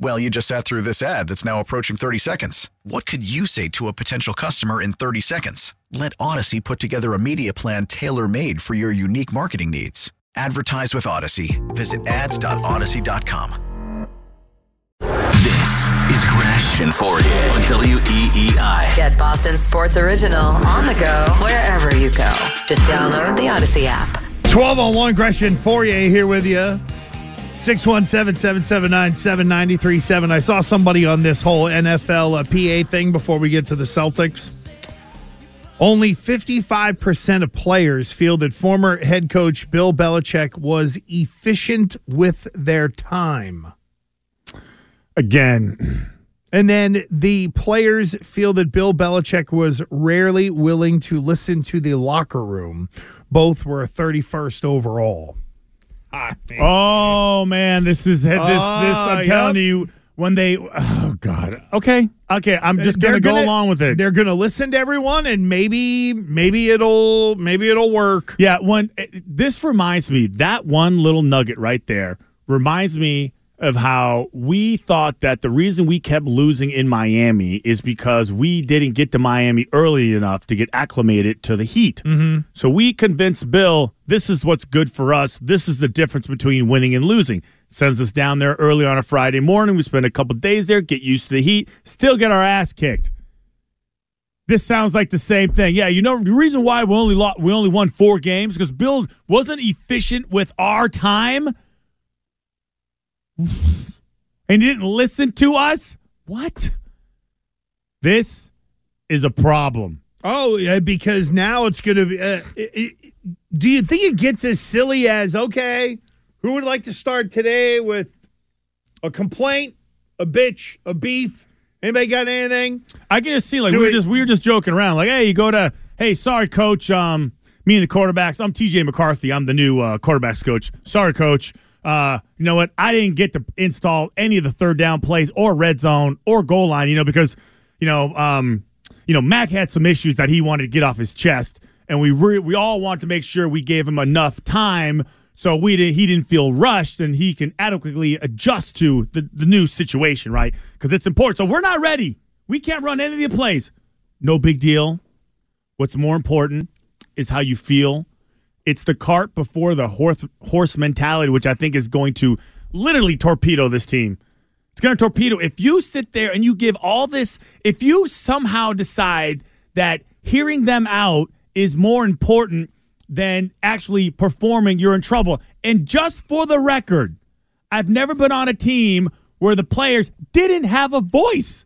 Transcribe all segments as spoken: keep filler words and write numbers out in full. Well, you just sat through this ad that's now approaching thirty seconds. What could you say to a potential customer in thirty seconds? Let Odyssey put together a media plan tailor-made for your unique marketing needs. Advertise with Odyssey. Visit ads dot odyssey dot com. This is Christian Fauria on W E E I. Get Boston Sports Original on the go wherever you go. Just download the Odyssey app. twelve oh one, Christian Fauria here with you. six one seven, seven seven nine, seven nine three seven. I saw somebody on this whole N F L P A thing before we get to the Celtics. Only fifty-five percent of players feel that former head coach Bill Belichick was efficient with their time. Again. And then the players feel that Bill Belichick was rarely willing to listen to the locker room. Both were thirty-first overall. Ah, man. Oh man, this is this. This I'm telling yep. you, when they, oh god, okay, okay, I'm just gonna, gonna go along with it. They're gonna listen to everyone, and maybe, maybe it'll, maybe it'll work. Yeah, when this reminds me, that one little nugget right there reminds me of how we thought that the reason we kept losing in Miami is because we didn't get to Miami early enough to get acclimated to the heat. Mm-hmm. So we convinced Bill, this is what's good for us. This is the difference between winning and losing. Sends us down there early on a Friday morning. We spend a couple days there, get used to the heat, still get our ass kicked. This sounds like the same thing. Yeah, you know, the reason why we only lost, we only won four games because Bill wasn't efficient with our time. And didn't listen to us? What? This is a problem. Oh, yeah, because now it's going to be... Uh, it, it, do you think it gets as silly as, okay, who would like to start today with a complaint, a bitch, a beef? Anybody got anything? I can just see, like, we were just, we were just joking around. Like, hey, you go to, hey, sorry, coach, um, me and the quarterbacks. I'm T J McCarthy. I'm the new uh, quarterbacks coach. Sorry, coach. Uh, you know what? I didn't get to install any of the third down plays or red zone or goal line, you know, because, you know, um, you know, Mac had some issues that he wanted to get off his chest, and we re- we all want to make sure we gave him enough time so we didn't he didn't feel rushed and he can adequately adjust to the, the new situation, right? Because it's important. So we're not ready. We can't run any of the plays. No big deal. What's more important is how you feel. It's the cart before the horse, horse mentality, which I think is going to literally torpedo this team. It's going to torpedo. If you sit there and you give all this, if you somehow decide that hearing them out is more important than actually performing, you're in trouble. And just for the record, I've never been on a team where the players didn't have a voice.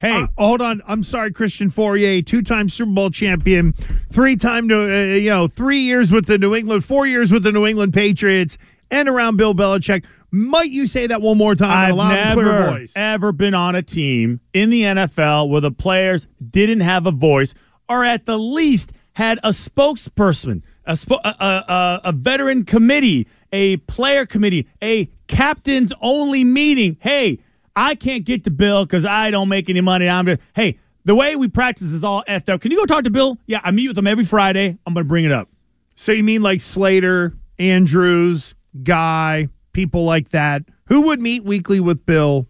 Hey, uh, hold on. I'm sorry, Christian Fauria, two-time Super Bowl champion, three-time, uh, you know, three years with the New England, four years with the New England Patriots, and around Bill Belichick. Might you say that one more time? I've in a loud and clear voice. Ever been on a team in the N F L where the players didn't have a voice, or at the least had a spokesperson, a sp- a, a, a veteran committee, a player committee, a captains-only meeting. Hey. I can't get to Bill because I don't make any money. I'm just, hey, The way we practice is all effed up. Can you go talk to Bill? Yeah, I meet with him every Friday. I'm going to bring it up. So you mean like Slater, Andrews, Guy, people like that, who would meet weekly with Bill?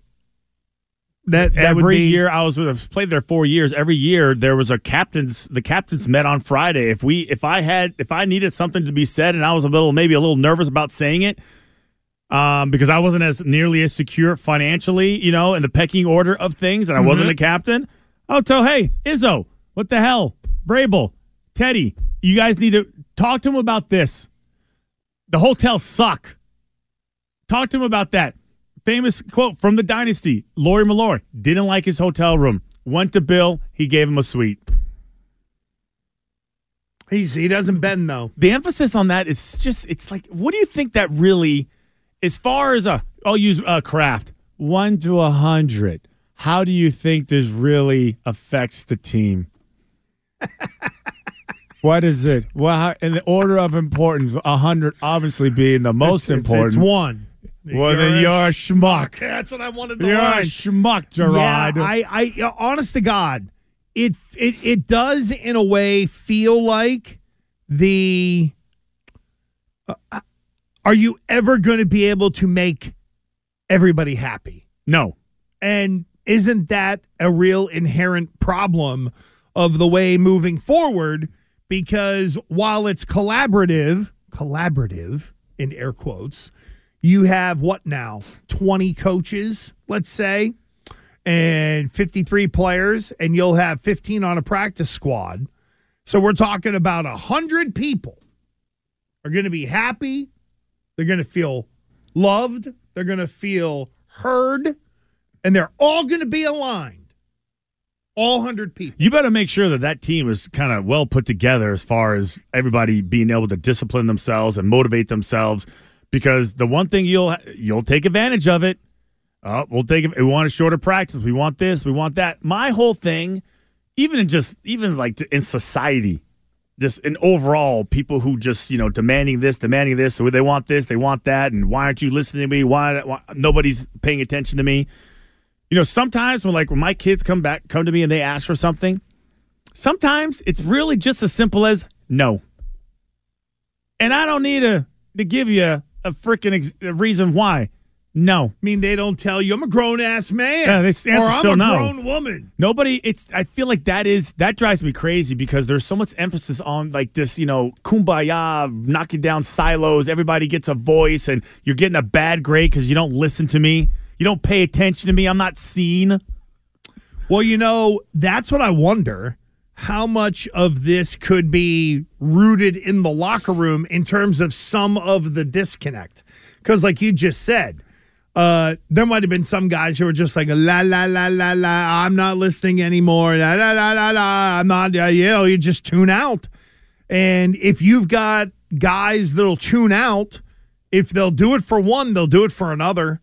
That, that every be, year I was with I've played there four years. Every year there was a captains. The captains met on Friday. If we, if I had, if I needed something to be said, and I was a little, maybe a little nervous about saying it, um, because I wasn't as nearly as secure financially, you know, in the pecking order of things, and I mm-hmm. wasn't a captain. I'll tell, hey, Izzo, what the hell, Vrabel, Teddy, you guys need to talk to him about this. The hotels suck. Talk to him about that. Famous quote from the Dynasty, Lawyer Milloy, didn't like his hotel room. Went to Bill. He gave him a suite. He's, he doesn't bend, though. The emphasis on that is just, it's like, what do you think that really, as far as, a, I'll use a craft, one to a hundred, how do you think this really affects the team? What is it? Well, in the order of importance, a hundred obviously being the most it's, important. It's, it's one. Well, you're then you're a schmuck. schmuck. That's what I wanted to you're learn. You're a schmuck, Gerard. Yeah, I, I, honest to God, it, it, it does in a way feel like the, uh, are you ever going to be able to make everybody happy? No. And isn't that a real inherent problem of the way moving forward? Because while it's collaborative, collaborative in air quotes, you have what now, twenty coaches, let's say, and fifty-three players, and you'll have fifteen on a practice squad. So we're talking about one hundred people are going to be happy. They're going to feel loved. They're going to feel heard. And they're all going to be aligned, all one hundred people. You better make sure that that team is kind of well put together as far as everybody being able to discipline themselves and motivate themselves. Because the one thing you'll you'll take advantage of it, uh, we'll take it. We want a shorter practice. We want this. We want that. My whole thing, even in just even like to, in society, just in overall, people who just you know demanding this, demanding this. So they want this, they want that, and why aren't you listening to me? Why, why nobody's paying attention to me? You know, sometimes when like when my kids come back, come to me and they ask for something, sometimes it's really just as simple as no. And I don't need to to give you a freaking ex- reason why. No. I mean, they don't tell you, I'm a grown-ass man. Yeah, they or I'm a no. grown woman. Nobody, it's, I feel like that is, that drives me crazy because there's so much emphasis on like this, you know, kumbaya, knocking down silos, everybody gets a voice, and you're getting a bad grade because you don't listen to me. You don't pay attention to me. I'm not seen. Well, you know, that's what I wonder. How much of this could be rooted in the locker room in terms of some of the disconnect? Because like you just said, uh, there might have been some guys who were just like, la, la, la, la, la, I'm not listening anymore. La, la, la, la, la, I'm not, you know, you just tune out. And if you've got guys that'll tune out, if they'll do it for one, they'll do it for another.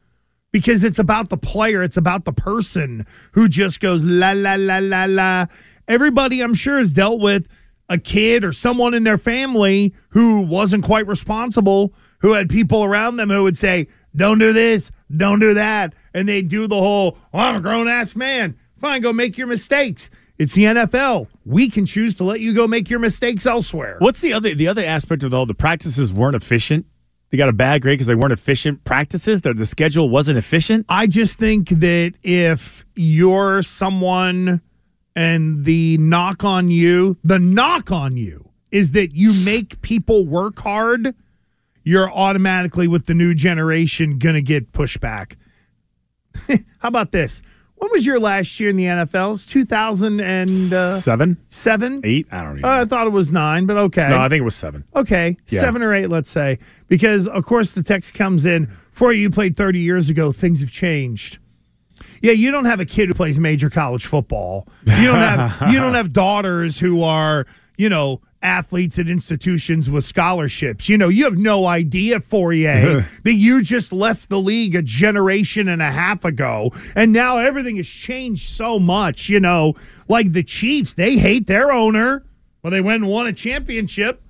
Because it's about the player. It's about the person who just goes, la, la, la, la, la. Everybody, I'm sure, has dealt with a kid or someone in their family who wasn't quite responsible, who had people around them who would say, don't do this, don't do that. And they do the whole, oh, I'm a grown-ass man. Fine, go make your mistakes. It's the N F L. We can choose to let you go make your mistakes elsewhere. What's the other the other aspect of the whole, the practices weren't efficient? They got a bad grade because they weren't efficient practices? The, the schedule wasn't efficient? I just think that if you're someone... And the knock on you, the knock on you is that you make people work hard, you're automatically with the new generation going to get pushback. How about this? When was your last year in the N F L? It's two thousand seven? Uh, seven? Eight? I don't even know. Uh, I thought it was nine, but okay. No, I think it was seven. Okay, yeah. Seven or eight, let's say. Because, of course, the text comes in, for you played thirty years ago, things have changed. Yeah, you don't have a kid who plays major college football. You don't have you don't have daughters who are, you know, athletes at institutions with scholarships. You know, you have no idea, Fauria, that you just left the league a generation and a half ago, and now everything has changed so much. You know, like the Chiefs, they hate their owner, but they went and won a championship.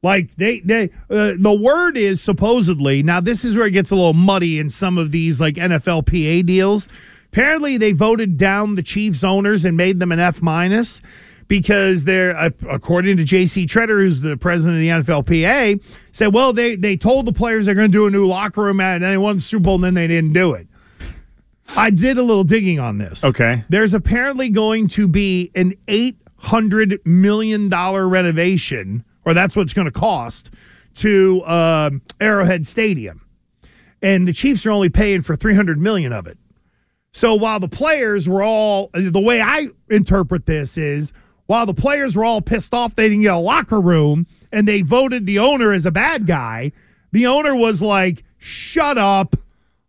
Like, they, they uh, the word is supposedly, now this is where it gets a little muddy in some of these, like, N F L P A deals. Apparently, they voted down the Chiefs owners and made them an F minus because they're, according to J C Tretter, who's the president of the N F L P A, said, well, they, they told the players they're going to do a new locker room and they won the Super Bowl and then they didn't do it. I did a little digging on this. Okay. There's apparently going to be an eight hundred million dollars renovation, or that's what it's going to cost, to uh, Arrowhead Stadium. And the Chiefs are only paying for three hundred million dollars of it. So while the players were all, the way I interpret this is, while the players were all pissed off they didn't get a locker room and they voted the owner as a bad guy, the owner was like, shut up.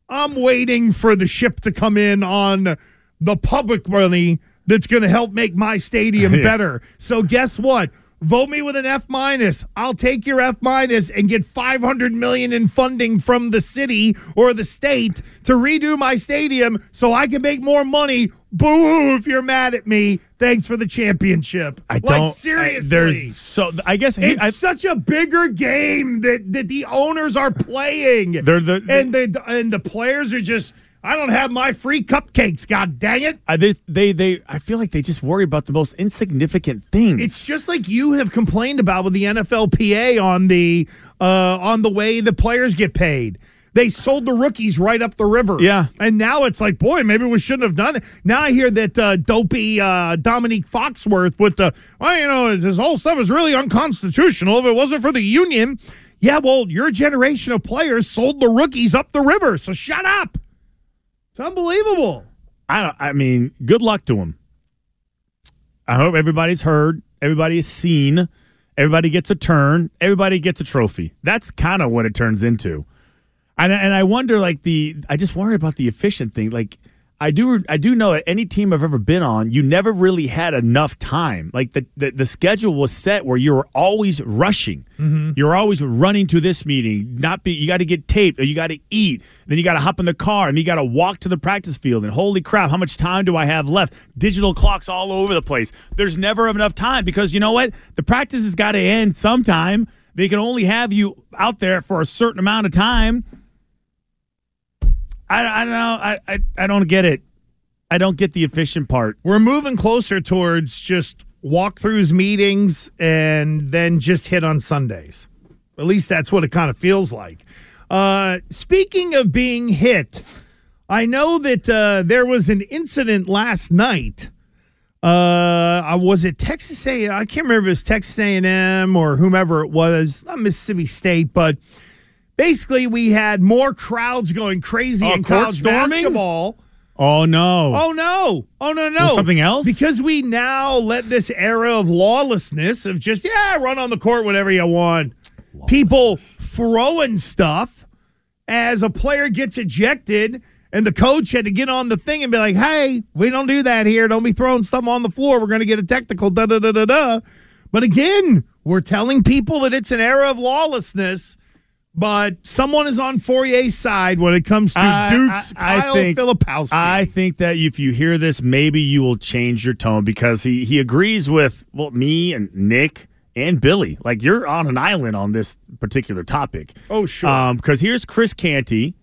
I'm waiting for the ship to come in on the public money that's going to help make my stadium yeah. better. So guess what? Vote me with an F minus. I'll take your F minus and get five hundred million dollars in funding from the city or the state to redo my stadium so I can make more money. Boo! If you're mad at me, thanks for the championship. I don't. Like, seriously, I, there's so I guess he, it's I, such a bigger game that, that the owners are playing. They're the and the and the players are just. I don't have my free cupcakes, god dang it. I, they, they, they, I feel like they just worry about the most insignificant things. It's just like you have complained about with the N F L P A on the uh, on the way the players get paid. They sold the rookies right up the river. Yeah. And now it's like, boy, maybe we shouldn't have done it. Now I hear that uh, dopey uh, Dominique Foxworth with the, well, you know, this whole stuff is really unconstitutional if it wasn't for the union. Yeah, well, your generation of players sold the rookies up the river, so shut up. Unbelievable. I don't, I mean, good luck to him. I hope everybody's heard, everybody's seen, everybody gets a turn, everybody gets a trophy. That's kind of what it turns into. And and I wonder, like the, I just worry about the efficient thing. Like I do, I do know at any team I've ever been on, you never really had enough time. Like the the, the schedule was set where you were always rushing. Mm-hmm. You're always running to this meeting. Not be you got to get taped, or you got to eat, then you got to hop in the car, and you got to walk to the practice field. And holy crap, how much time do I have left? Digital clocks all over the place. There's never enough time because you know what? The practice has got to end sometime. They can only have you out there for a certain amount of time. I, I don't know. I, I, I don't get it. I don't get the efficient part. We're moving closer towards just walkthroughs, meetings, and then just hit on Sundays. At least that's what it kind of feels like. Uh, speaking of being hit, I know that uh, there was an incident last night. Uh, was it Texas A and M? I can't remember if it was Texas A and M or whomever it was. Not Mississippi State, but... Basically, we had more crowds going crazy oh, in college storming? basketball. Oh, no. Oh, no. Oh, no, no. Or something else? Because we now let this era of lawlessness of just, yeah, run on the court whatever you want. People throwing stuff as a player gets ejected, and the coach had to get on the thing and be like, hey, we don't do that here. Don't be throwing stuff on the floor. We're going to get a technical da-da-da-da-da. But again, we're telling people that it's an era of lawlessness. But someone is on Fourier's side when it comes to I, Duke's I, I Kyle think, Filipowski. I think that if you hear this, maybe you will change your tone because he, he agrees with well me and Nick and Billy. Like, you're on an island on this particular topic. Oh, sure. Um, because here's Chris Canty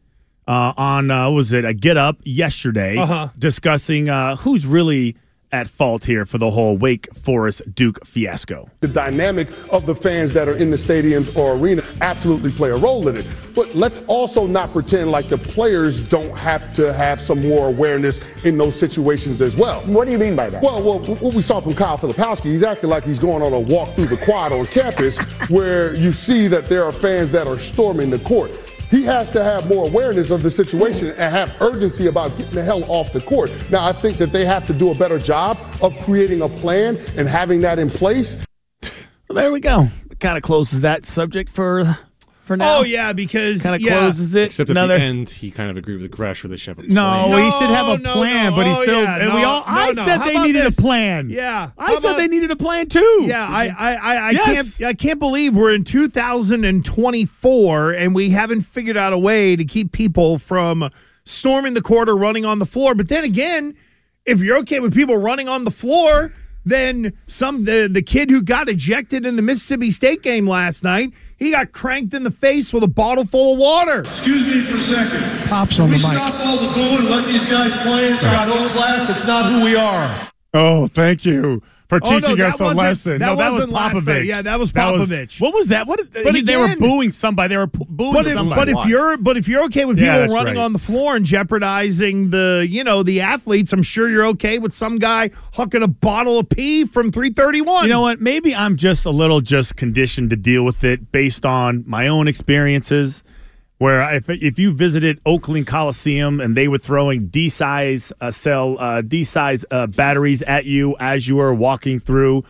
uh, on, uh, what was it, a Get Up yesterday uh-huh. discussing uh, who's really at fault here for the whole Wake Forest Duke fiasco. The dynamic of the fans that are in the stadiums or arena absolutely play a role in it. But let's also not pretend like the players don't have to have some more awareness in those situations as well. What do you mean by that? Well, well what we saw from Kyle Filipowski, he's acting like he's going on a walk through the quad on campus where you see that there are fans that are storming the court. He has to have more awareness of the situation and have urgency about getting the hell off the court. Now, I think that they have to do a better job of creating a plan and having that in place. Well, there we go. It kind of closes that subject for for now. Oh, yeah, because... Kind of yeah. closes it. Except Another. at the end, he kind of agreed with the crash where they should have a plan. No, no he should have a no, plan, no, but he oh, still... Yeah, and no, we all, no, I no. said How they needed this? a plan. Yeah. I How said about, they needed a plan, too. Yeah, I I, I, I yes. can't I can't believe we're in two thousand twenty-four and we haven't figured out a way to keep people from storming the court or running on the floor. But then again, if you're okay with people running on the floor... than some the, the kid who got ejected in the Mississippi State game last night. He got cranked in the face with a bottle full of water. Excuse me for a second. Pops on the mic. Can we stop all the booing and let these guys play? It's our own class. It's not who we are. Oh, thank you for teaching oh, no, us a lesson. That no, that was Popovich. Yeah, that was Popovich. That was, what was that? What? But he, again, they were booing somebody. They were booing but if, somebody. But if you're, but if you're okay with people yeah, running right. on the floor and jeopardizing the, you know, the athletes, I'm sure you're okay with some guy hucking a bottle of pee from three thirty-one. You know what? Maybe I'm just a little just conditioned to deal with it based on my own experiences. Where if if you visited Oakland Coliseum and they were throwing D-size uh, cell uh, D-size uh, batteries at you as you were walking through,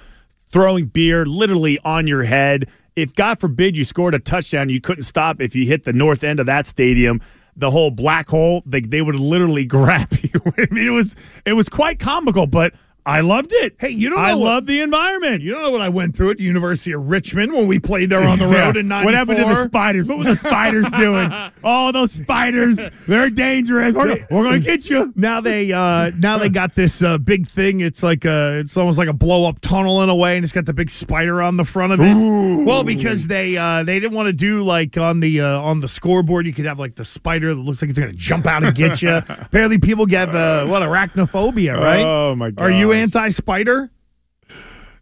throwing beer literally on your head. If God forbid you scored a touchdown, you couldn't stop. If you hit the north end of that stadium, the whole black hole, they they would literally grab you. I mean, it was it was quite comical, but I loved it. Hey, you don't know I what, love the environment. You don't know what I went through at the University of Richmond when we played there on the road yeah. in ninety-four. What happened to the Spiders? What were the Spiders doing? Oh, those Spiders. They're dangerous. We're, we're going to get you. Now they uh, now they got this uh, big thing. It's like a, it's almost like a blow-up tunnel in a way, and it's got the big spider on the front of it. Ooh. Well, because they uh, they didn't want to do, like, on the uh, on the scoreboard, you could have, like, the spider that looks like it's going to jump out and get you. Apparently people get, uh, what, arachnophobia, right? Oh, my God. Are you anti-spider?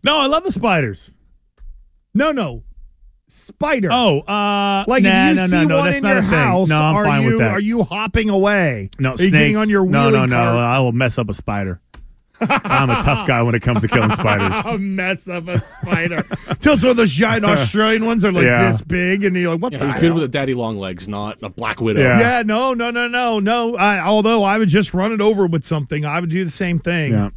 No, I love the spiders. No, no. Spider. Oh, uh, like nah, if you no, see no, no, one that's in not your a house, thing. No, I'm are fine you with that. Are you hopping away? No, are snakes. You getting on your wheelie no, no, no. Cart? I will mess up a spider. I'm a tough guy when it comes to killing spiders. I'll mess up a spider. Till it's one of those giant Australian ones that are like yeah. this big, and you're like, what yeah, the he's hell? Good with a daddy long legs, not a black widow. Yeah, yeah no, no, no, no, no. I, although I would just run it over with something. I would do the same thing. Yeah.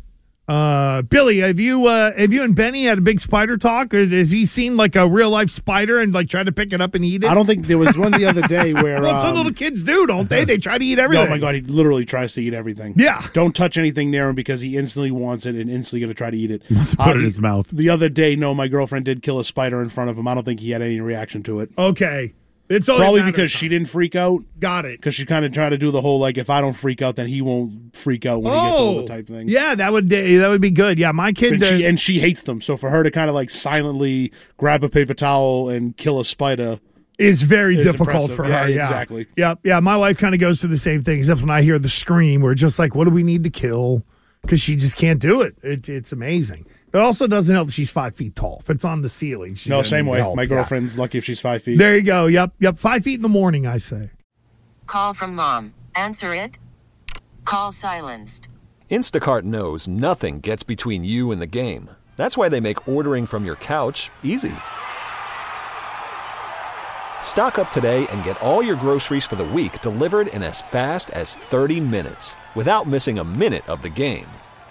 Uh, Billy, have you uh, have you and Benny had a big spider talk? Has he seen like a real life spider and like tried to pick it up and eat it? I don't think there was one the other day where well, um, some little kids do, don't they? They try to eat everything. Oh my God, he literally tries to eat everything. Yeah, don't touch anything near him because he instantly wants it and instantly going to try to eat it. Must put uh, it in his mouth. The other day, no, my girlfriend did kill a spider in front of him. I don't think he had any reaction to it. Okay. It's probably because she didn't freak out. Got it. Because she kind of tried to do the whole, like, if I don't freak out, then he won't freak out when oh, he gets older type thing. Yeah, that would that would be good. Yeah, my kid... And, she, and she hates them, so for her to kind of, like, silently grab a paper towel and kill a spider... Is very is difficult impressive. For yeah, her. Yeah, exactly. Yeah, yeah. My wife kind of goes through the same thing, except when I hear the scream, we're just like, what do we need to kill? Because she just can't do it. it. It's amazing. It also doesn't help if she's five feet tall. If it's on the ceiling, she no, same way. Help. My girlfriend's yeah. lucky if she's five feet. There you go. Yep, yep. Five feet in the morning, I say. Call from mom. Answer it. Call silenced. Instacart knows nothing gets between you and the game. That's why they make ordering from your couch easy. Stock up today and get all your groceries for the week delivered in as fast as thirty minutes without missing a minute of the game.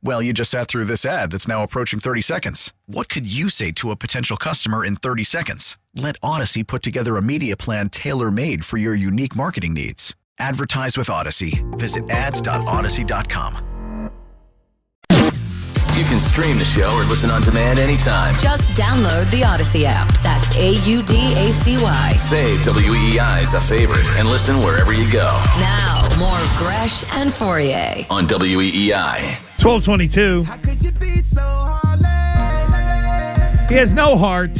Well, you just sat through this ad that's now approaching thirty seconds. What could you say to a potential customer in thirty seconds? Let Odyssey put together a media plan tailor-made for your unique marketing needs. Advertise with Odyssey. Visit ads dot odyssey dot com. You can stream the show or listen on demand anytime. Just download the Odyssey app. That's A U D A C Y. Save W E E I as a favorite and listen wherever you go. Now, more Gresh and Fauria on W E E I. twelve twenty-two. How could you be so heartless? He has no heart.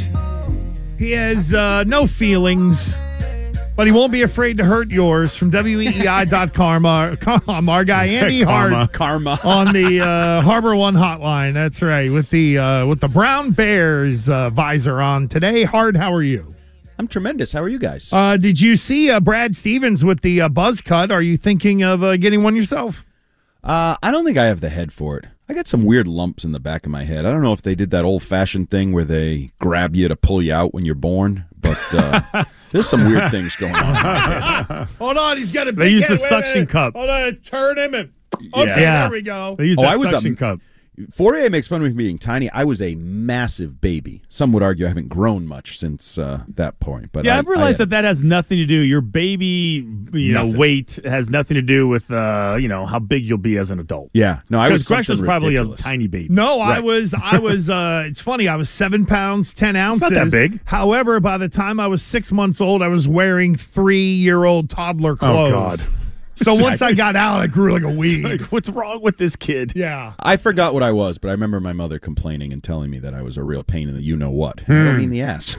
He has uh, no feelings. But he won't be afraid to hurt yours. From W E E I dot com, our, our guy Andy Karma. Hart Karma. on the uh, Harbor One hotline. That's right, with the uh, with the Brown Bears uh, visor on today. Hart, how are you? I'm tremendous. How are you guys? Uh, did you see uh, Brad Stevens with the uh, buzz cut? Are you thinking of uh, getting one yourself? Uh, I don't think I have the head for it. I got some weird lumps in the back of my head. I don't know if they did that old-fashioned thing where they grab you to pull you out when you're born, but uh, there's some weird things going on. Right. Hold on, he's got a big They use the suction cup. Hold on, turn him and okay, yeah. There we go. They use oh, that I was suction a, cup. Fauria makes fun of me for being tiny. I was a massive baby. Some would argue I haven't grown much since uh, that point. But yeah, I, I've realized I that that has nothing to do. Your baby, you nothing. know, weight has nothing to do with uh, you know how big you'll be as an adult. Yeah, no, I was Gresh was probably ridiculous. a tiny baby. No, right. I was. I was. Uh, it's funny. I was seven pounds ten ounces. It's not that big. However, by the time I was six months old, I was wearing three-year-old toddler clothes. Oh God. So once I got out, I grew like a weed. Like, what's wrong with this kid? Yeah. I forgot what I was, but I remember my mother complaining and telling me that I was a real pain in the you-know-what. Hmm. I don't mean the ass.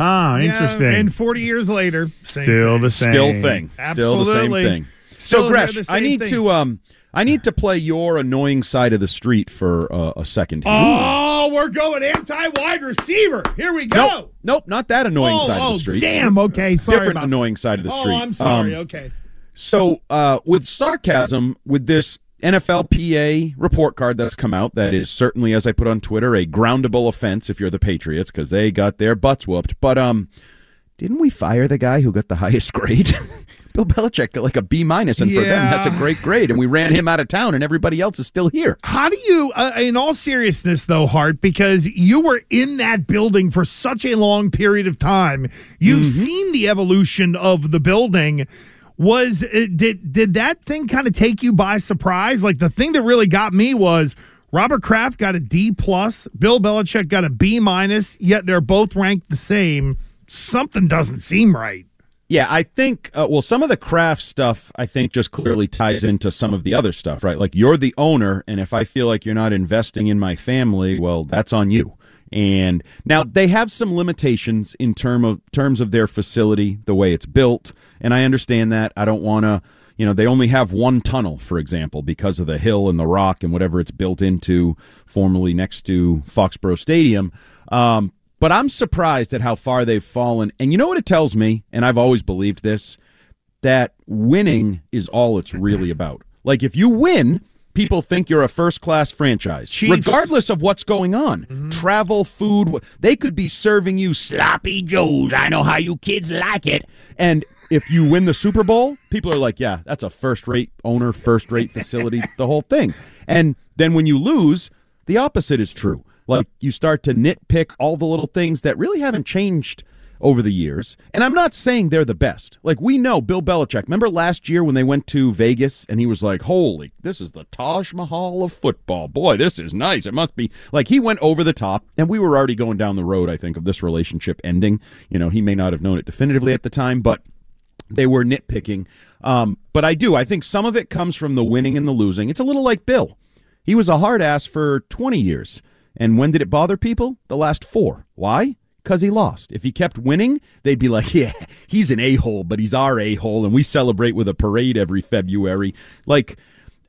Ah, interesting. Yeah, and forty years later, same still thing. the same. Still thing. Absolutely. Still the same thing. Still so, Gresh, I need thing. to um, I need to play your annoying side of the street for uh, a second here. Oh, Ooh. We're going anti-wide receiver. Here we go. Nope, nope not that annoying oh, side oh, of the street. Damn, okay. Sorry Different about annoying side of the street. Oh, I'm sorry. Um, okay. So, uh, with sarcasm, with this N F L P A report card that's come out, that is certainly, as I put on Twitter, a groundable offense if you're the Patriots, because they got their butts whooped. But um, didn't we fire the guy who got the highest grade? Bill Belichick got like a B minus, and yeah. for them, that's a great grade. And we ran him out of town, and everybody else is still here. How do you, uh, in all seriousness, though, Hart, because you were in that building for such a long period of time, you've mm-hmm. seen the evolution of the building. Was did did that thing kind of take you by surprise? Like, the thing that really got me was Robert Kraft got a D plus, Bill Belichick got a B minus, yet they're both ranked the same. Something doesn't seem right. Yeah, I think, uh, well, some of the Kraft stuff, I think, just clearly ties into some of the other stuff, right? Like, you're the owner, and if I feel like you're not investing in my family, well, that's on you. And now they have some limitations in term of terms of their facility, the way it's built, and I understand that. I don't want to, you know, they only have one tunnel, for example, because of the hill and the rock and whatever it's built into, formerly next to Foxborough Stadium. Um, but I'm surprised at how far they've fallen. And you know what it tells me, and I've always believed this, that winning is all it's really about. Like, if you win, people think you're a first-class franchise, Chiefs. Regardless of what's going on. Mm-hmm. Travel, food, they could be serving you sloppy joes. I know how you kids like it. And if you win the Super Bowl, people are like, yeah, that's a first-rate owner, first-rate facility, the whole thing. And then when you lose, the opposite is true. Like, you start to nitpick all the little things that really haven't changed over the years. And I'm not saying they're the best. Like, we know Bill Belichick. Remember last year when they went to Vegas and he was like, holy, this is the Taj Mahal of football. Boy, this is nice. It must be. Like, he went over the top, and we were already going down the road, I think, of this relationship ending. You know, he may not have known it definitively at the time, but they were nitpicking. Um, but I do. I think some of it comes from the winning and the losing. It's a little like Bill. He was a hard ass for twenty years. And when did it bother people? The last four. Why? Because he lost. If he kept winning, they'd be like, yeah, he's an a-hole, but he's our a-hole, and we celebrate with a parade every February. Like,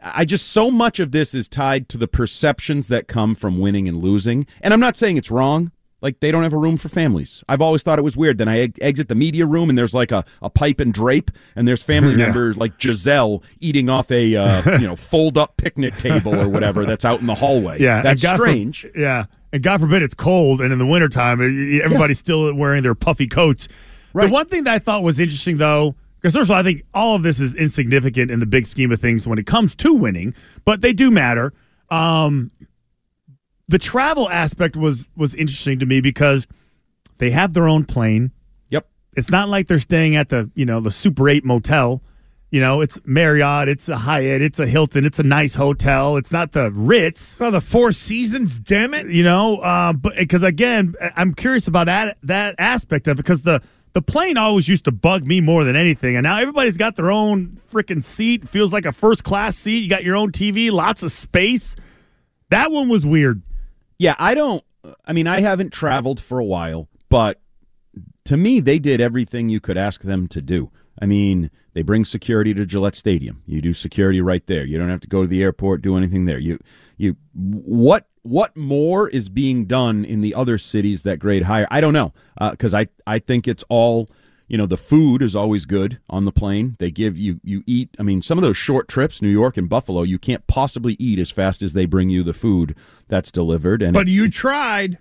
I just, so much of this is tied to the perceptions that come from winning and losing. And I'm not saying it's wrong. Like, they don't have a room for families. I've always thought it was weird. Then I eg- exit the media room, and there's like a, a pipe and drape, and there's family yeah. members like Giselle eating off a uh, you know fold-up picnic table or whatever that's out in the hallway. Yeah, that's strange. From, yeah, and God forbid it's cold, and in the wintertime, everybody's yeah. still wearing their puffy coats. Right. The one thing that I thought was interesting, though, because first of all, I think all of this is insignificant in the big scheme of things when it comes to winning, but they do matter. Um The travel aspect was was interesting to me because they have their own plane. Yep. It's not like they're staying at the, you know, the Super eight motel. You know, it's Marriott, it's a Hyatt, it's a Hilton, it's a nice hotel. It's not the Ritz. It's not the Four Seasons, damn it. You know, uh, but because, again, I'm curious about that that aspect of it because the, the plane always used to bug me more than anything. And now everybody's got their own freaking seat. It feels like a first-class seat. You got your own T V, lots of space. That one was weird. Yeah, I don't, I mean, I haven't traveled for a while, but to me, they did everything you could ask them to do. I mean, they bring security to Gillette Stadium. You do security right there. You don't have to go to the airport, do anything there. You you what what more is being done in the other cities that grade higher? I don't know, because uh, I, I think it's all, you know, the food is always good on the plane. They give you, you eat, I mean, some of those short trips, New York and Buffalo, you can't possibly eat as fast as they bring you the food that's delivered. And But you tried.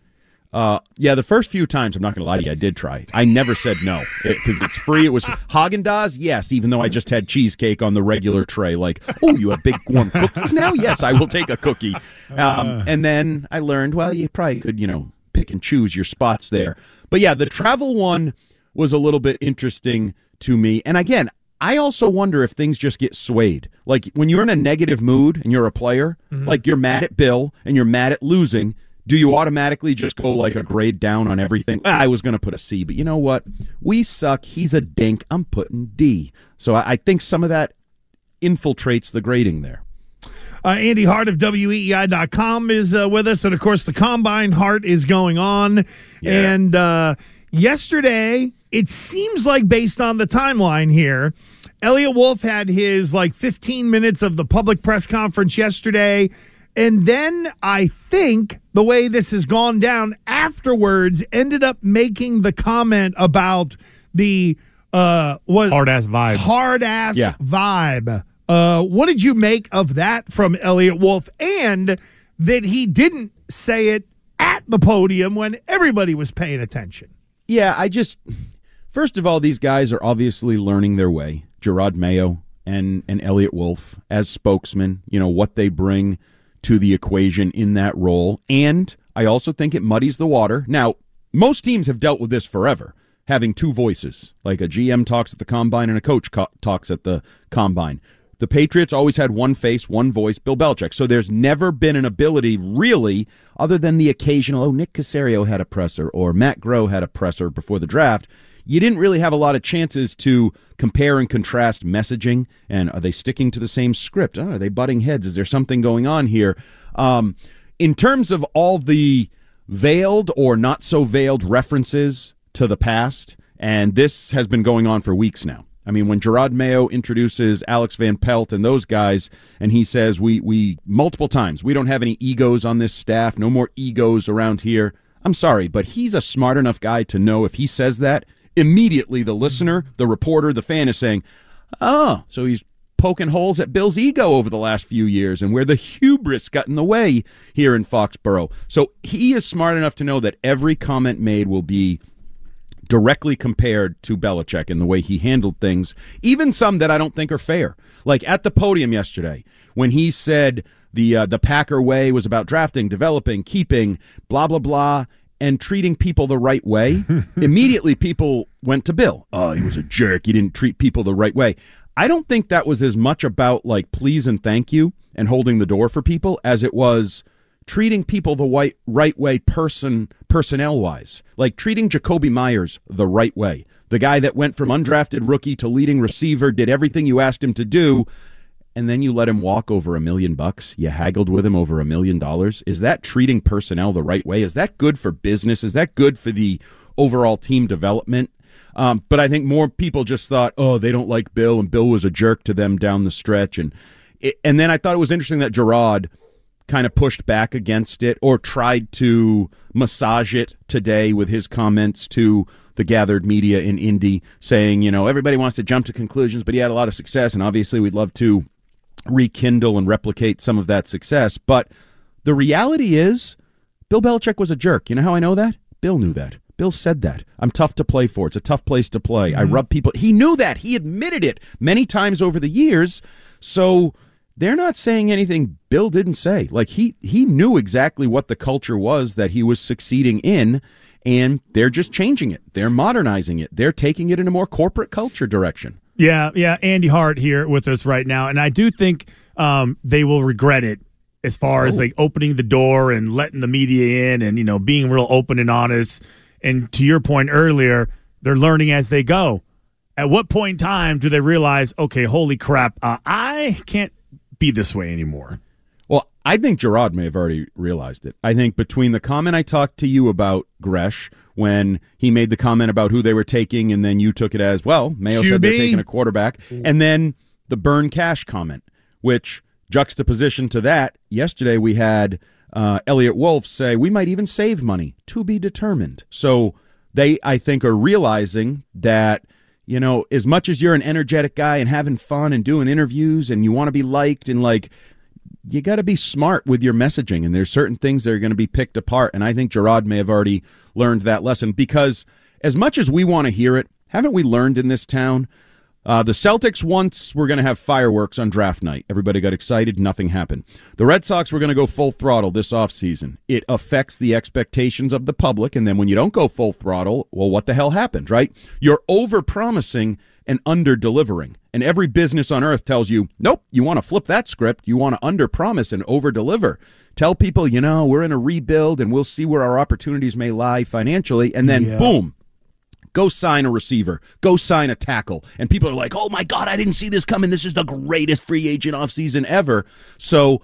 Uh, yeah, the first few times, I'm not going to lie to you, I did try. I never said no. It, 'cause it's free. It was Haagen-Dazs, yes, even though I just had cheesecake on the regular tray. Like, oh, you have big warm cookies now? Yes, I will take a cookie. Um, and then I learned, well, you probably could, you know, pick and choose your spots there. But yeah, the travel one was a little bit interesting to me. And again, I also wonder if things just get swayed. Like, when you're in a negative mood and you're a player, mm-hmm. like you're mad at Bill and you're mad at losing, do you automatically just go like a grade down on everything? I was going to put a C, but you know what? We suck. He's a dink. I'm putting D. So I think some of that infiltrates the grading there. Uh, Andy Hart of W E E I dot com is uh, with us. And, of course, the Combine Hart is going on. Yeah. And uh, yesterday, it seems like, based on the timeline here, Elliot Wolf had his, like, fifteen minutes of the public press conference yesterday. And then I think the way this has gone down afterwards ended up making the comment about the uh, was hard-ass vibe. Hard-ass yeah. vibe. Uh, what did you make of that from Elliot Wolf, and that he didn't say it at the podium when everybody was paying attention? Yeah, I just – first of all, these guys are obviously learning their way, Jerod Mayo and, and Elliot Wolf as spokesmen, you know, what they bring to the equation in that role. And I also think it muddies the water. Now, most teams have dealt with this forever, having two voices, like a G M talks at the Combine and a coach co- talks at the Combine. The Patriots always had one face, one voice, Bill Belichick. So there's never been an ability, really, other than the occasional, oh, Nick Caserio had a presser or Matt Groh had a presser before the draft. You didn't really have a lot of chances to compare and contrast messaging. And are they sticking to the same script? Oh, are they butting heads? Is there something going on here? Um, in terms of all the veiled or not so veiled references to the past, and this has been going on for weeks now. I mean, when Gerard Mayo introduces Alex Van Pelt and those guys, and he says, we, we multiple times, we don't have any egos on this staff, no more egos around here. I'm sorry, but he's a smart enough guy to know if he says that, immediately the listener, the reporter, the fan is saying, oh, so he's poking holes at Bill's ego over the last few years and where the hubris got in the way here in Foxborough. So he is smart enough to know that every comment made will be directly compared to Belichick and the way he handled things, even some that I don't think are fair. Like at the podium yesterday, when he said the uh, the Packer way was about drafting, developing, keeping, blah, blah, blah, and treating people the right way, immediately people went to Bill. Oh, he was a jerk. He didn't treat people the right way. I don't think that was as much about like please and thank you and holding the door for people as it was treating people the white, right way person personnel-wise, like treating Jacoby Myers the right way, the guy that went from undrafted rookie to leading receiver, did everything you asked him to do, and then you let him walk over a million bucks. You haggled with him over a million dollars. Is that treating personnel the right way? Is that good for business? Is that good for the overall team development? Um, but I think more people just thought, oh, they don't like Bill, and Bill was a jerk to them down the stretch. And it, and then I thought it was interesting that Gerard kind of pushed back against it or tried to massage it today with his comments to the gathered media in Indy saying, you know, everybody wants to jump to conclusions, but he had a lot of success, and obviously we'd love to rekindle and replicate some of that success. But the reality is Bill Belichick was a jerk. You know how I know that? Bill knew that. Bill said that. I'm tough to play for. It's a tough place to play. Mm-hmm. I rub people. He knew that. He admitted it many times over the years. So they're not saying anything Bill didn't say. Like he he knew exactly what the culture was that he was succeeding in, and they're just changing it. They're modernizing it. They're taking it in a more corporate culture direction. Yeah, yeah. Andy Hart here with us right now. And I do think um, they will regret it as far oh. as like opening the door and letting the media in and, you know, being real open and honest. And to your point earlier, they're learning as they go. At what point in time do they realize, okay, holy crap, uh, I can't be this way anymore? Well, I think Gerard may have already realized it. I think between the comment I talked to you about, Gresh, when he made the comment about who they were taking, and then you took it as, well, Mayo Q B said they're taking a quarterback, and then the Burn Cash comment, which Juxtaposition to that, yesterday we had uh, Elliot Wolf say, we might even save money, to be determined. So they, I think, are realizing that, you know, as much as you're an energetic guy and having fun and doing interviews and you want to be liked and like, you got to be smart with your messaging, and there's certain things that are going to be picked apart. And I think Gerard may have already learned that lesson, because as much as we want to hear it, haven't we learned in this town? Uh, the Celtics once were going to have fireworks on draft night. Everybody got excited. Nothing happened. The Red Sox were going to go full throttle this offseason. It affects the expectations of the public. And then when you don't go full throttle, well, what the hell happened, right? You're over-promising and under-delivering. And every business on earth tells you, nope, you want to flip that script. You want to under-promise and over-deliver. Tell people, you know, we're in a rebuild and we'll see where our opportunities may lie financially. And then, yeah. boom. Go sign a receiver. Go sign a tackle. And people are like, oh, my God, I didn't see this coming. This is the greatest free agent offseason ever. So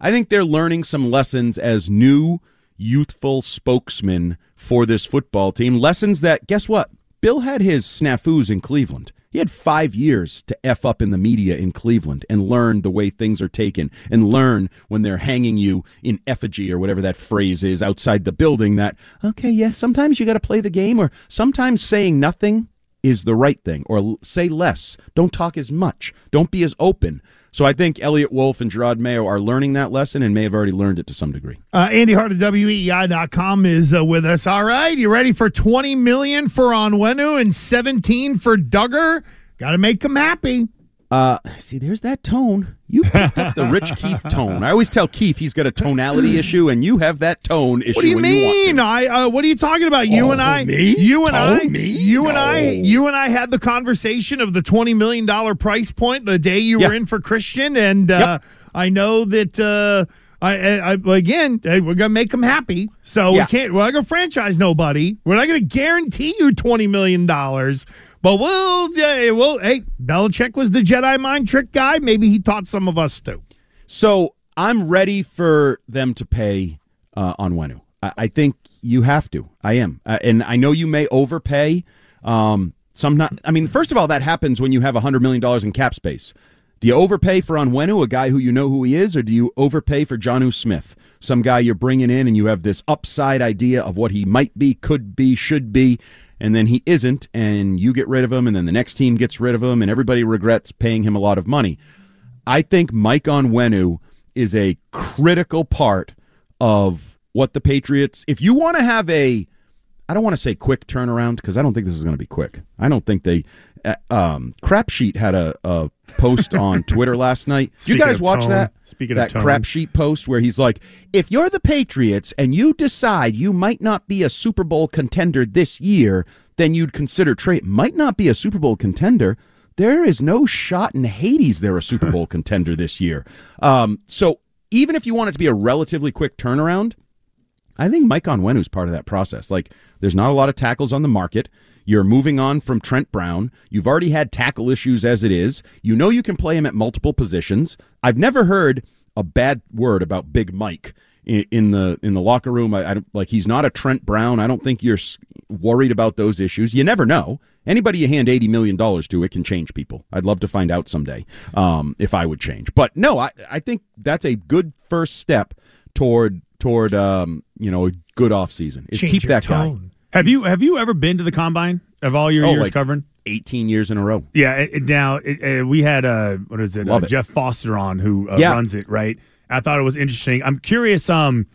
I think they're learning some lessons as new youthful spokesmen for this football team. Lessons that, guess what? Bill had his snafus in Cleveland. He had five years to F up in the media in Cleveland and learn the way things are taken and learn when they're hanging you in effigy or whatever that phrase is outside the building that, okay, yeah, sometimes you got to play the game, or sometimes saying nothing is the right thing, or say less. Don't talk as much. Don't be as open. So I think Elliot Wolf and Jerod Mayo are learning that lesson and may have already learned it to some degree. Uh, Andy Hart of W E E I dot com is uh, with us. All right, you ready for twenty million dollars for Onwenu and seventeen million dollars for Duggar? Got to make them happy. Uh, see, there's that tone. You picked up the Rich Keefe tone. I always tell Keefe he's got a tonality issue, and you have that tone issue. What do you when mean? You want I. Uh, what are you talking about? You oh, and I. Me? You and oh, I. Me? You no. and I. You and I had the conversation of the twenty million dollars price point the day you yep. were in for Christian, and uh, yep. I know that. Uh, I, I, I again, we're gonna make them happy, so yeah. we can't. We're not gonna franchise nobody. We're not gonna guarantee you twenty million dollars. But we'll, uh, we'll, hey, Belichick was the Jedi mind trick guy. Maybe he taught some of us too. So I'm ready for them to pay uh, Onwenu. I-, I think you have to. I am, uh, and I know you may overpay. Um, some not. I mean, first of all, that happens when you have one hundred million dollars in cap space. Do you overpay for Onwenu, a guy who you know who he is, or do you overpay for Jonnu Smith, some guy you're bringing in and you have this upside idea of what he might be, could be, should be? And then he isn't, and you get rid of him, and then the next team gets rid of him, and everybody regrets paying him a lot of money. I think Mike Onwenu is a critical part of what the Patriots, if you want to have a, I don't want to say quick turnaround, because I don't think this is going to be quick. I don't think they, uh, um, Crapsheet had a, a post on Twitter last night. Speaking you guys watch tone. that? Speaking that of Crapsheet post where he's like, if you're the Patriots and you decide you might not be a Super Bowl contender this year, then you'd consider trade. Might not be a Super Bowl contender. There is no shot in Hades they're a Super Bowl contender this year. Um, so even if you want it to be a relatively quick turnaround, I think Mike Onwenu's part of that process. Like, there's not a lot of tackles on the market. You're moving on from Trent Brown. You've already had tackle issues as it is. You know you can play him at multiple positions. I've never heard a bad word about Big Mike in, in the in the locker room. I, I don't, like, he's not a Trent Brown. I don't think you're worried about those issues. You never know. Anybody you hand eighty million dollars to, it can change people. I'd love to find out someday um, if I would change. But, no, I, I think that's a good first step toward – toward um, you know, a good offseason. Keep that tone. guy. Have you have you ever been to the Combine of all your oh, years like covering? eighteen years in a row. Yeah, it, it, now it, it, we had uh, what is it? Uh, it? Jeff Foster on who uh, yeah. runs it, right? I thought it was interesting. I'm curious um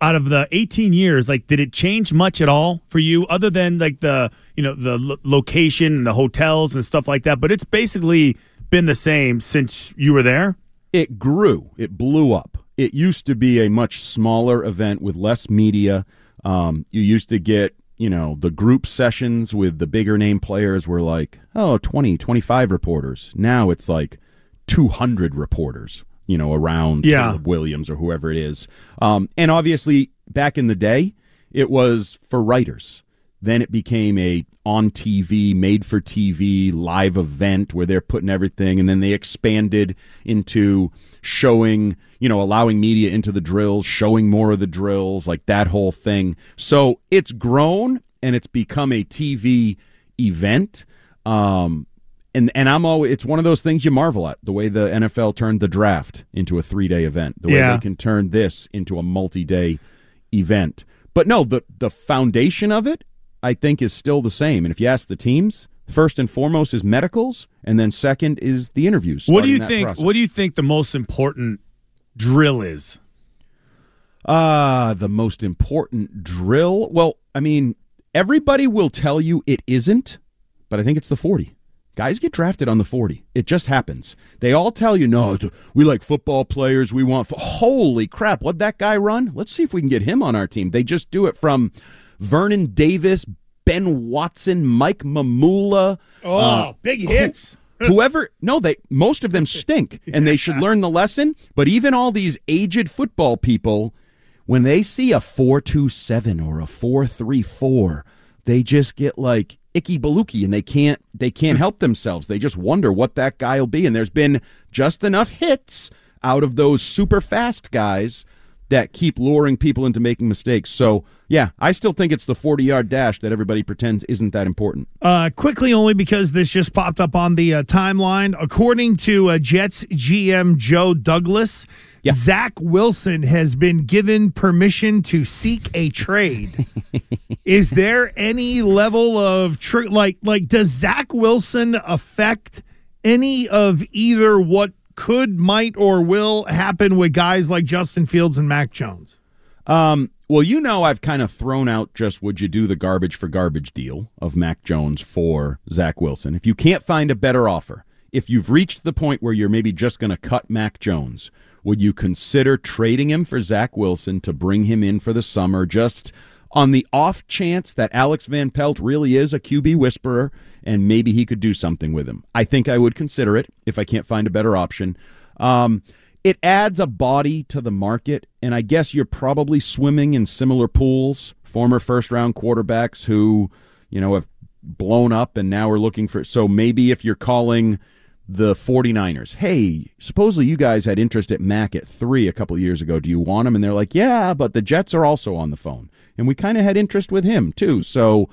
out of the eighteen years, like, did it change much at all for you other than like the, you know, the lo- location and the hotels and stuff like that, but it's basically been the same since you were there? It grew. It blew up. It used to be a much smaller event with less media. Um, you used to get, you know, the group sessions with the bigger name players were like, oh, twenty, twenty-five reporters. Now it's like two hundred reporters, you know, around yeah. Caleb Williams or whoever it is. Um, and obviously, back in the day, it was for writers. Then it became a on-T V, made-for-T V live event where they're putting everything, and then they expanded into showing, you know, allowing media into the drills, showing more of the drills, like that whole thing. So it's grown, and it's become a T V event. Um, And and I'm always, it's one of those things you marvel at, the way the N F L turned the draft into a three-day event, the way yeah. they can turn this into a multi-day event. But no, the, the foundation of it, I think, is still the same. And if you ask the teams, first and foremost is medicals, and then second is the interviews. What do you think? Process. What do you think the most important drill is? Ah, uh, the most important drill? Well, I mean, everybody will tell you it isn't, but I think it's the forty. Guys get drafted on the forty. It just happens. They all tell you, no, we like football players. We want fo- holy crap, what'd that guy run? Let's see if we can get him on our team. They just do it from Vernon Davis, Ben Watson, Mike Mamula. Oh, uh, big hits. Who, whoever, no, they most of them stink, and they should learn the lesson. But even all these aged football people, when they see a four two seven or a four three four, they just get like icky baluki, and they can't they can't help themselves. They just wonder what that guy will be. And there's been just enough hits out of those super fast guys that keep luring people into making mistakes. So, yeah, I still think it's the forty-yard dash that everybody pretends isn't that important. Uh, quickly, only because this just popped up on the uh, timeline. According to uh, Jets G M Joe Douglas, yeah. Zach Wilson has been given permission to seek a trade. Is there any level of tr- – like, like, does Zach Wilson affect any of either what could, might, or will happen with guys like Justin Fields and Mac Jones? Um, well, you know, I've kind of thrown out just would you do the garbage for garbage deal of Mac Jones for Zach Wilson. If you can't find a better offer, if you've reached the point where you're maybe just going to cut Mac Jones, would you consider trading him for Zach Wilson to bring him in for the summer, just on the off chance that Alex Van Pelt really is a Q B whisperer and maybe he could do something with him? I think I would consider it if I can't find a better option. Um, it adds a body to the market, and I guess you're probably swimming in similar pools, former first-round quarterbacks who, you know, have blown up and now are looking for... So maybe if you're calling the 49ers, hey, supposedly you guys had interest at Mac at three a couple of years ago. Do you want him? And they're like, yeah, but the Jets are also on the phone, and we kind of had interest with him too. So...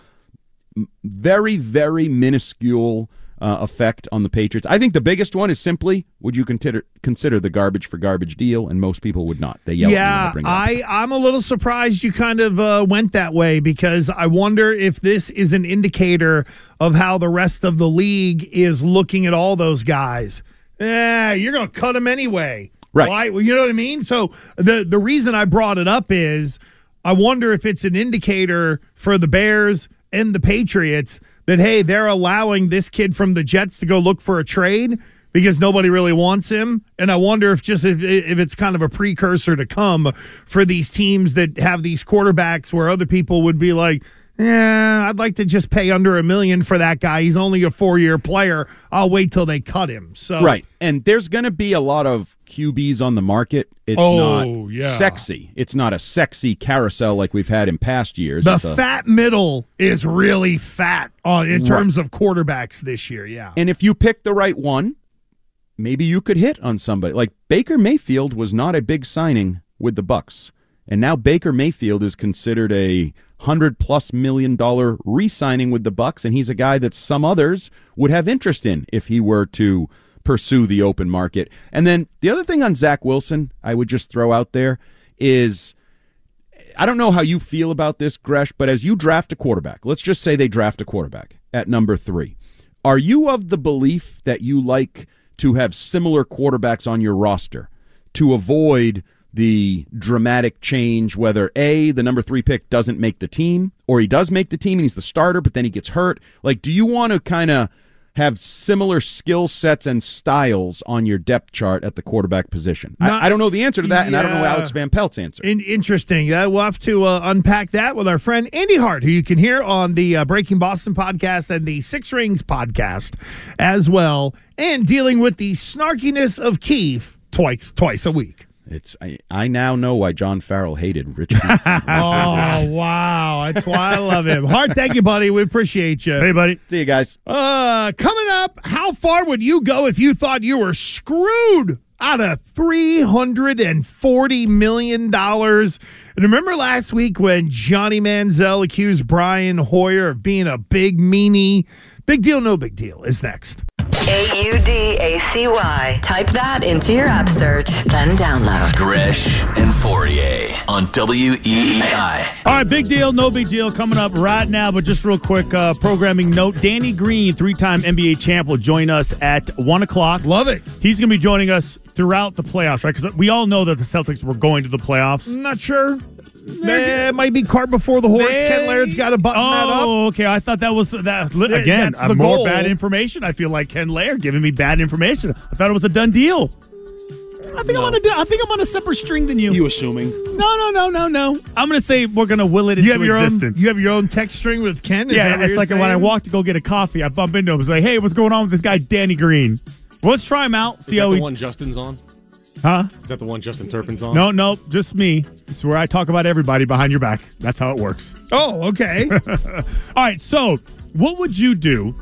very, very minuscule uh, effect on the Patriots. I think the biggest one is simply, would you consider consider the garbage for garbage deal? And most people would not. They yell yeah, at me. Yeah, I, I'm a little surprised you kind of uh, went that way, because I wonder if this is an indicator of how the rest of the league is looking at all those guys. Eh, you're going to cut them anyway. Right. Why? Well, you know what I mean? So the the reason I brought it up is I wonder if it's an indicator for the Bears and the Patriots that, hey, they're allowing this kid from the Jets to go look for a trade because nobody really wants him. And I wonder if just if, if it's kind of a precursor to come for these teams that have these quarterbacks where other people would be like, yeah, I'd like to just pay under a million for that guy. He's only a four-year player. I'll wait till they cut him. So right, and there's going to be a lot of Q Bs on the market. It's oh, not yeah. sexy. It's not a sexy carousel like we've had in past years. The it's fat a, middle is really fat on, in terms right. of quarterbacks this year, yeah. And if you pick the right one, maybe you could hit on somebody. Like Baker Mayfield was not a big signing with the Bucks, and now Baker Mayfield is considered a one hundred plus million dollar re-signing with the Bucks, and he's a guy that some others would have interest in if he were to pursue the open market. And then the other thing on Zach Wilson I would just throw out there is, I don't know how you feel about this, Gresh, but as you draft a quarterback, let's just say they draft a quarterback at number three. Are you of the belief that you like to have similar quarterbacks on your roster to avoid the dramatic change, whether A, the number three pick doesn't make the team, or he does make the team and he's the starter, but then he gets hurt? Like, do you want to kind of have similar skill sets and styles on your depth chart at the quarterback position? Not, I, I don't know the answer to that, yeah. and I don't know Alex Van Pelt's answer. In, interesting. Uh, we'll have to uh, unpack that with our friend Andy Hart, who you can hear on the uh, Breaking Boston podcast and the Six Rings podcast as well, and dealing with the snarkiness of Keefe twice, twice a week. It's I, I now know why John Farrell hated Richard. Oh, wow. That's why I love him. Hart, thank you, buddy. We appreciate you. Hey, buddy. See you guys. Uh, coming up, how far would you go if you thought you were screwed out of three hundred forty million dollars? And remember last week when Johnny Manziel accused Brian Hoyer of being a big meanie? Big deal, no big deal is next. A U D A C Y. Type that into your app search, then download. Gresh and Fauria on W E E I. All right, big deal, no big deal coming up right now, but just real quick, uh, programming note. Danny Green, three-time N B A champ, will join us at one o'clock. Love it. He's going to be joining us throughout the playoffs, right? Because we all know that the Celtics were going to the playoffs. Not sure. It might be cart before the horse. They, Ken Laird's got to button oh, that up. Oh, okay. I thought that was that. Again, that's the more goal. Bad information. I feel like Ken Laird giving me bad information. I thought it was a done deal. I think no. I'm on a. I think I'm on a separate string than you. You assuming? No, no, no, no, no. I'm gonna say we're gonna will it you into have your existence. Own, you have your own text string with Ken. Is yeah, that what it's you're like saying? When I walk to go get a coffee, I bump into him. It's like, hey, what's going on with this guy Danny Green? Well, let's try him out. See is that how the we... one Justin's on. Huh? Is that the one Justin Turpin's on? No, no, just me. It's where I talk about everybody behind your back. That's how it works. Oh, okay. All right, so what would you do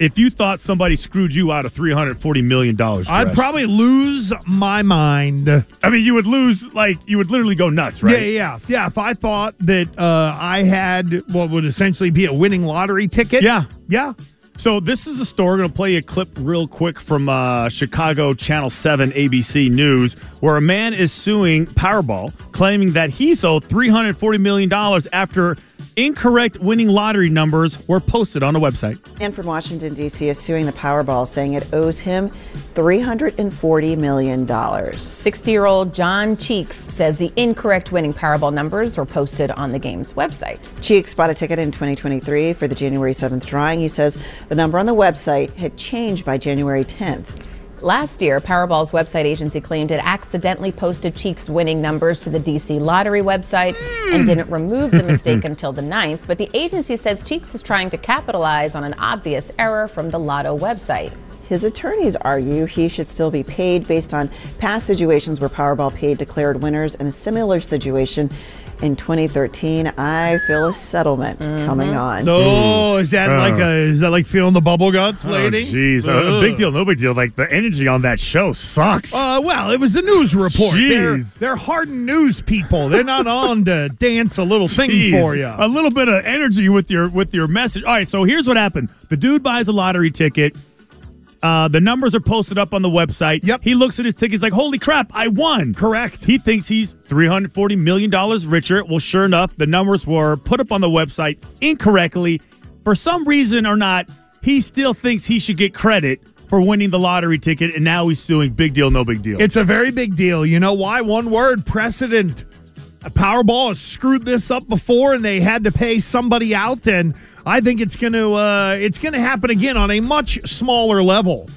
if you thought somebody screwed you out of three hundred forty million dollars? Chris? I'd probably lose my mind. I mean, you would lose, like, you would literally go nuts, right? Yeah, yeah, yeah. If I thought that uh, I had what would essentially be a winning lottery ticket. Yeah, yeah. So this is a story. We're going to play a clip real quick from uh, Chicago Channel seven A B C News, where a man is suing Powerball, claiming that he's owed three hundred forty million dollars after incorrect winning lottery numbers were posted on a website. And from Washington, D C is suing the Powerball, saying it owes him three hundred forty million dollars. sixty-year-old John Cheeks says the incorrect winning Powerball numbers were posted on the game's website. Cheeks bought a ticket in twenty twenty-three for the January seventh drawing. He says the number on the website had changed by January tenth. Last year, Powerball's website agency claimed it accidentally posted Cheeks' winning numbers to the D C lottery website mm. and didn't remove the mistake until the ninth, but the agency says Cheeks is trying to capitalize on an obvious error from the Lotto website. His attorneys argue he should still be paid based on past situations where Powerball paid declared winners in a similar situation. In twenty thirteen, I feel a settlement mm-hmm. coming on. Oh, is that oh. like a, is that like feeling the bubble guts, lady? Oh, jeez. Uh, big deal, no big deal. Like, the energy on that show sucks. Uh, well, it was a news report. Jeez. They're, they're hardened news people. They're not on to dance a little thing jeez. For you. A little bit of energy with your with your message. All right, so here's what happened. The dude buys a lottery ticket. Uh, the numbers are posted up on the website. Yep. He looks at his ticket. He's like, holy crap, I won. Correct. He thinks he's three hundred forty million dollars richer. Well, sure enough, the numbers were put up on the website incorrectly. For some reason or not, he still thinks he should get credit for winning the lottery ticket, and now he's suing. Big deal, no big deal. It's a very big deal. You know why? One word, precedent. Powerball has screwed this up before, and they had to pay somebody out, and I think it's going to uh, it's going to happen again on a much smaller level.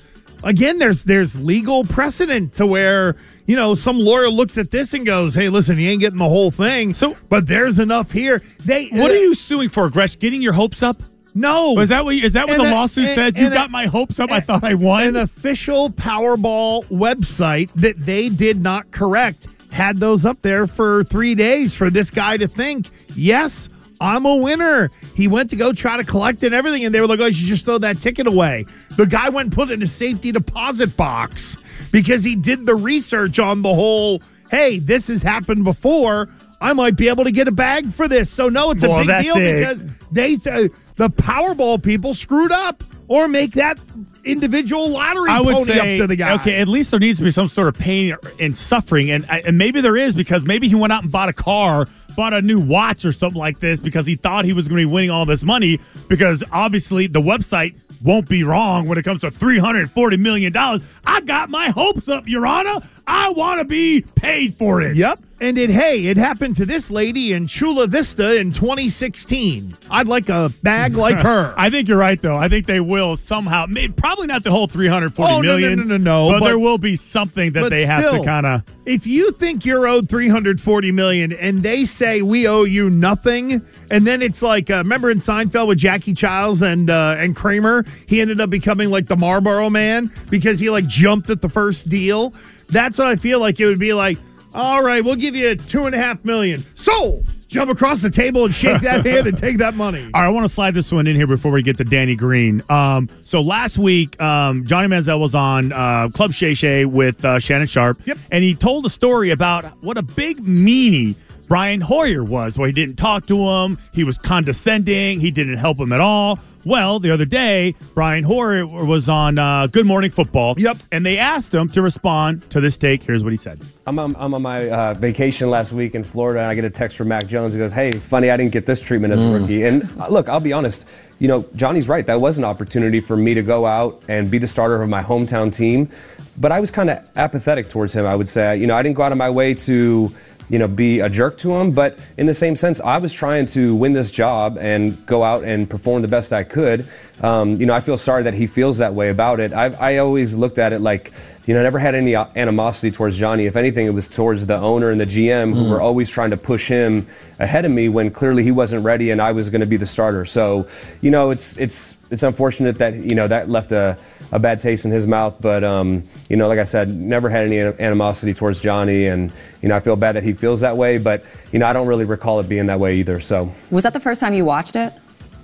Again, there's there's legal precedent to where, you know, some lawyer looks at this and goes, "Hey, listen, you ain't getting the whole thing." So, but there's enough here. They what uh, are you suing for, Gresh? Getting your hopes up? No. Is that what is that what and the a, lawsuit and, said? You got a, my hopes up. A, I thought I won. An official Powerball website that they did not correct. Had those up there for three days for this guy to think, yes, I'm a winner. He went to go try to collect it and everything, and they were like, oh, you should just throw that ticket away. The guy went and put it in a safety deposit box because he did the research on the whole, hey, this has happened before. I might be able to get a bag for this. So, no, it's a well, big deal it. because they uh, the Powerball people screwed up or make that individual lottery I would pony say, up to the guy. Okay, at least there needs to be some sort of pain and suffering, and, and maybe there is because maybe he went out and bought a car, bought a new watch or something like this because he thought he was going to be winning all this money because obviously the website won't be wrong when it comes to three hundred forty million dollars. I got my hopes up, Your Honor. I want to be paid for it. Yep. And it, hey, it happened to this lady in Chula Vista in twenty sixteen. I'd like a bag like her. I think you're right, though. I think they will somehow. Maybe, probably not the whole three hundred forty oh, million. No, no, no, no, no. But, but there will be something that they still, have to kind of. If you think you're owed three hundred forty million dollars and they say we owe you nothing, and then it's like, uh, remember in Seinfeld with Jackie Childs and uh, and Kramer, he ended up becoming like the Marlboro Man because he like jumped at the first deal. That's what I feel like it would be like. All right, we'll give you two and a half million. Sold! Jump across the table and shake that hand and take that money. All right, I want to slide this one in here before we get to Danny Green. Um, so last week, um, Johnny Manziel was on uh, Club Shay Shay with uh, Shannon Sharp. Yep. And he told a story about what a big meanie Brian Hoyer was, where he didn't talk to him. He was condescending. He didn't help him at all. Well, the other day, Brian Hoyer was on uh, Good Morning Football. Yep. And they asked him to respond to this take. Here's what he said. I'm on, I'm on my uh, vacation last week in Florida, and I get a text from Mac Jones. He goes, hey, funny, I didn't get this treatment as a rookie. And uh, look, I'll be honest. You know, Johnny's right. That was an opportunity for me to go out and be the starter of my hometown team. But I was kind of apathetic towards him, I would say. You know, I didn't go out of my way to... you know, be a jerk to him, but in the same sense, I was trying to win this job and go out and perform the best I could. Um, you know, I feel sorry that he feels that way about it. I've, I always looked at it like, you know, I never had any animosity towards Johnny. If anything, it was towards the owner and the G M who mm. were always trying to push him ahead of me when clearly he wasn't ready and I was going to be the starter. So, you know, it's it's it's unfortunate that, you know, that left a, a bad taste in his mouth. But, um, you know, like I said, never had any animosity towards Johnny. And, you know, I feel bad that he feels that way. But, you know, I don't really recall it being that way either. So was that the first time you watched it?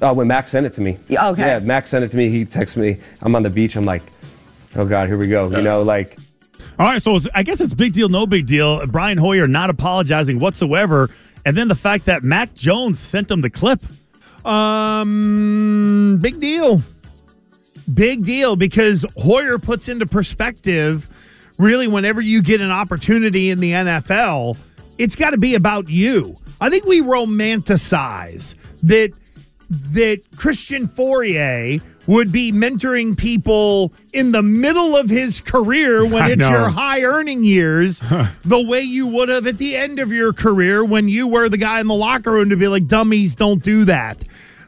Uh, when Max sent it to me. Okay. Yeah, Max sent it to me. He texted me. I'm on the beach. I'm like, oh, God, here we go. You know, like. All right, so it's, I guess it's big deal, no big deal. Brian Hoyer not apologizing whatsoever. And then the fact that Mac Jones sent him the clip. Um, big deal. Big deal, because Hoyer puts into perspective, really, whenever you get an opportunity in the N F L, it's got to be about you. I think we romanticize that that Christian Fauria would be mentoring people in the middle of his career when it's your high earning years, the way you would have at the end of your career when you were the guy in the locker room to be like, dummies, don't do that.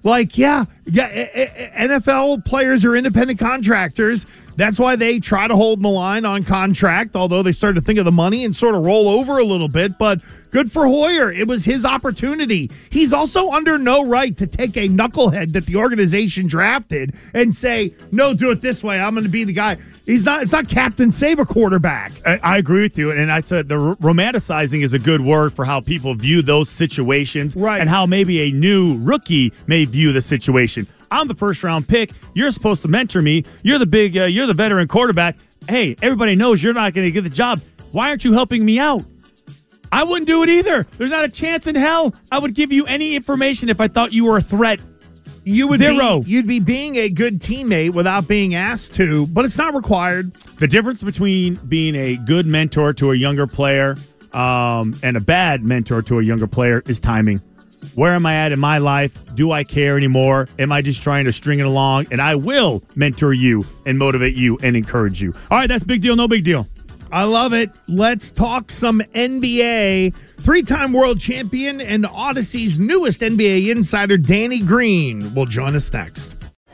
Like, yeah, yeah, N F L players are independent contractors. That's why they try to hold the line on contract, although they started to think of the money and sort of roll over a little bit. But good for Hoyer. It was his opportunity. He's also under no right to take a knucklehead that the organization drafted and say, no, do it this way. I'm going to be the guy. He's not. It's not Captain Save a Quarterback. I, I agree with you. And I said the romanticizing is a good word for how people view those situations, right, and how maybe a new rookie may view the situation. I'm the first round pick. You're supposed to mentor me. You're the big, uh, you're the veteran quarterback. Hey, everybody knows you're not going to get the job. Why aren't you helping me out? I wouldn't do it either. There's not a chance in hell I would give you any information if I thought you were a threat. You would Zero. Be, you'd be being a good teammate without being asked to, but it's not required. The difference between being a good mentor to a younger player um, and a bad mentor to a younger player is timing. Where am I at in my life? Do I care anymore? Am I just trying to string it along? And I will mentor you and motivate you and encourage you. All right, that's big deal, no big deal. I love it. Let's talk some N B A. Three-time world champion and Odyssey's newest N B A insider, Danny Green, will join us next.